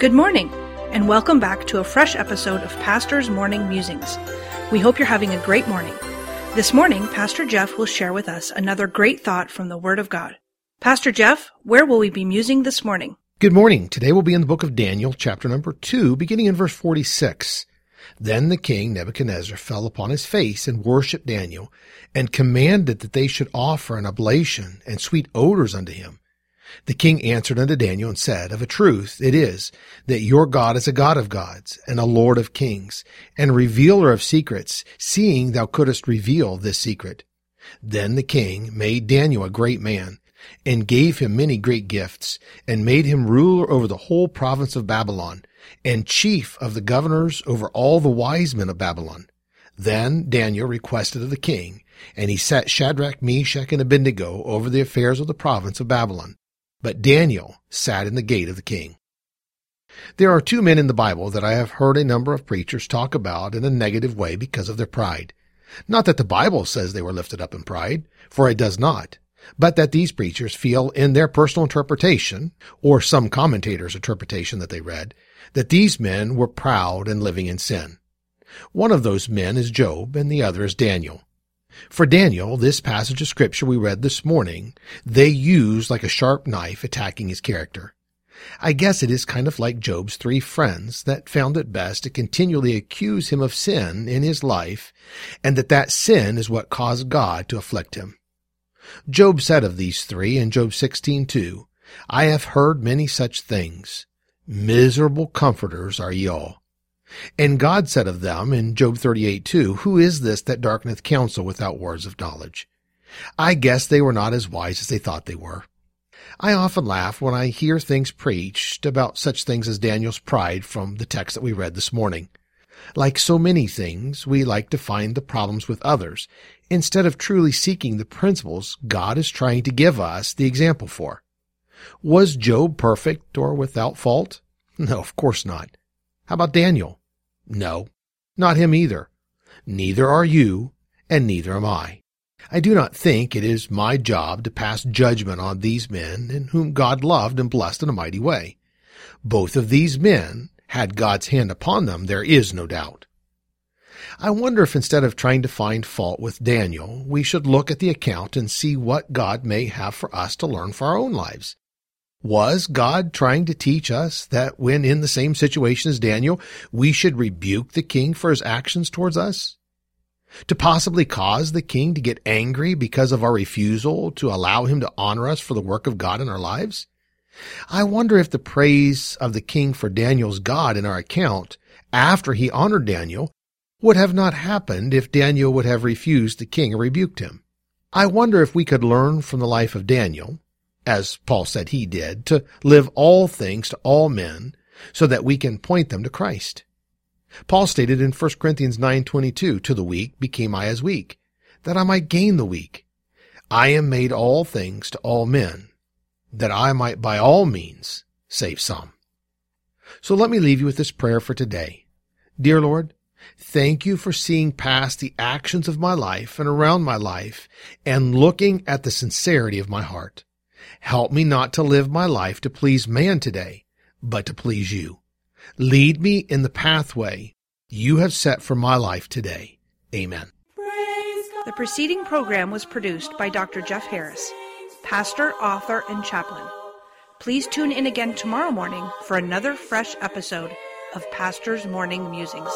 Good morning, and welcome back to a fresh episode of Pastor's Morning Musings. We hope you're having a great morning. This morning, Pastor Jeff will share with us another great thought from the Word of God. Pastor Jeff, where will we be musing this morning? Good morning. Today we'll be in the book of Daniel, chapter number 2, beginning in verse 46. Then the king Nebuchadnezzar fell upon his face and worshipped Daniel, and commanded that they should offer an oblation and sweet odors unto him. The king answered unto Daniel and said, Of a truth it is that your God is a God of gods, and a Lord of kings, and revealer of secrets, seeing thou couldest reveal this secret. Then the king made Daniel a great man, and gave him many great gifts, and made him ruler over the whole province of Babylon, and chief of the governors over all the wise men of Babylon. Then Daniel requested of the king, and he set Shadrach, Meshach, and Abednego over the affairs of the province of Babylon. But Daniel sat in the gate of the king. There are two men in the Bible that I have heard a number of preachers talk about in a negative way because of their pride. Not that the Bible says they were lifted up in pride, for it does not, but that these preachers feel in their personal interpretation, or some commentator's interpretation that they read, that these men were proud and living in sin. One of those men is Job, and the other is Daniel. For Daniel, this passage of Scripture we read this morning, they used like a sharp knife attacking his character. I guess it is kind of like Job's three friends that found it best to continually accuse him of sin in his life, and that sin is what caused God to afflict him. Job said of these three in Job 16:2, I have heard many such things. Miserable comforters are ye all. And God said of them in Job 38:2, Who is this that darkeneth counsel without words of knowledge? I guess they were not as wise as they thought they were. I often laugh when I hear things preached about such things as Daniel's pride from the text that we read this morning. Like so many things, we like to find the problems with others, instead of truly seeking the principles God is trying to give us the example for. Was Job perfect or without fault? No, of course not. How about Daniel? No, not him either. Neither are you, and neither am I. I do not think it is my job to pass judgment on these men in whom God loved and blessed in a mighty way. Both of these men had God's hand upon them, there is no doubt. I wonder if instead of trying to find fault with Daniel, we should look at the account and see what God may have for us to learn for our own lives. Was God trying to teach us that when in the same situation as Daniel, we should rebuke the king for his actions towards us? To possibly cause the king to get angry because of our refusal to allow him to honor us for the work of God in our lives? I wonder if the praise of the king for Daniel's God in our account, after he honored Daniel, would have not happened if Daniel would have refused the king or rebuked him. I wonder if we could learn from the life of Daniel, as Paul said he did, to live all things to all men, so that we can point them to Christ. Paul stated in 1 Corinthians 9:22, To the weak became I as weak, that I might gain the weak. I am made all things to all men, that I might by all means save some. So let me leave you with this prayer for today. Dear Lord, thank you for seeing past the actions of my life and around my life, and looking at the sincerity of my heart. Help me not to live my life to please man today, but to please you. Lead me in the pathway you have set for my life today. Amen. The preceding program was produced by Dr. Jeff Harris, pastor, author, and chaplain. Please tune in again tomorrow morning for another fresh episode of Pastor's Morning Musings.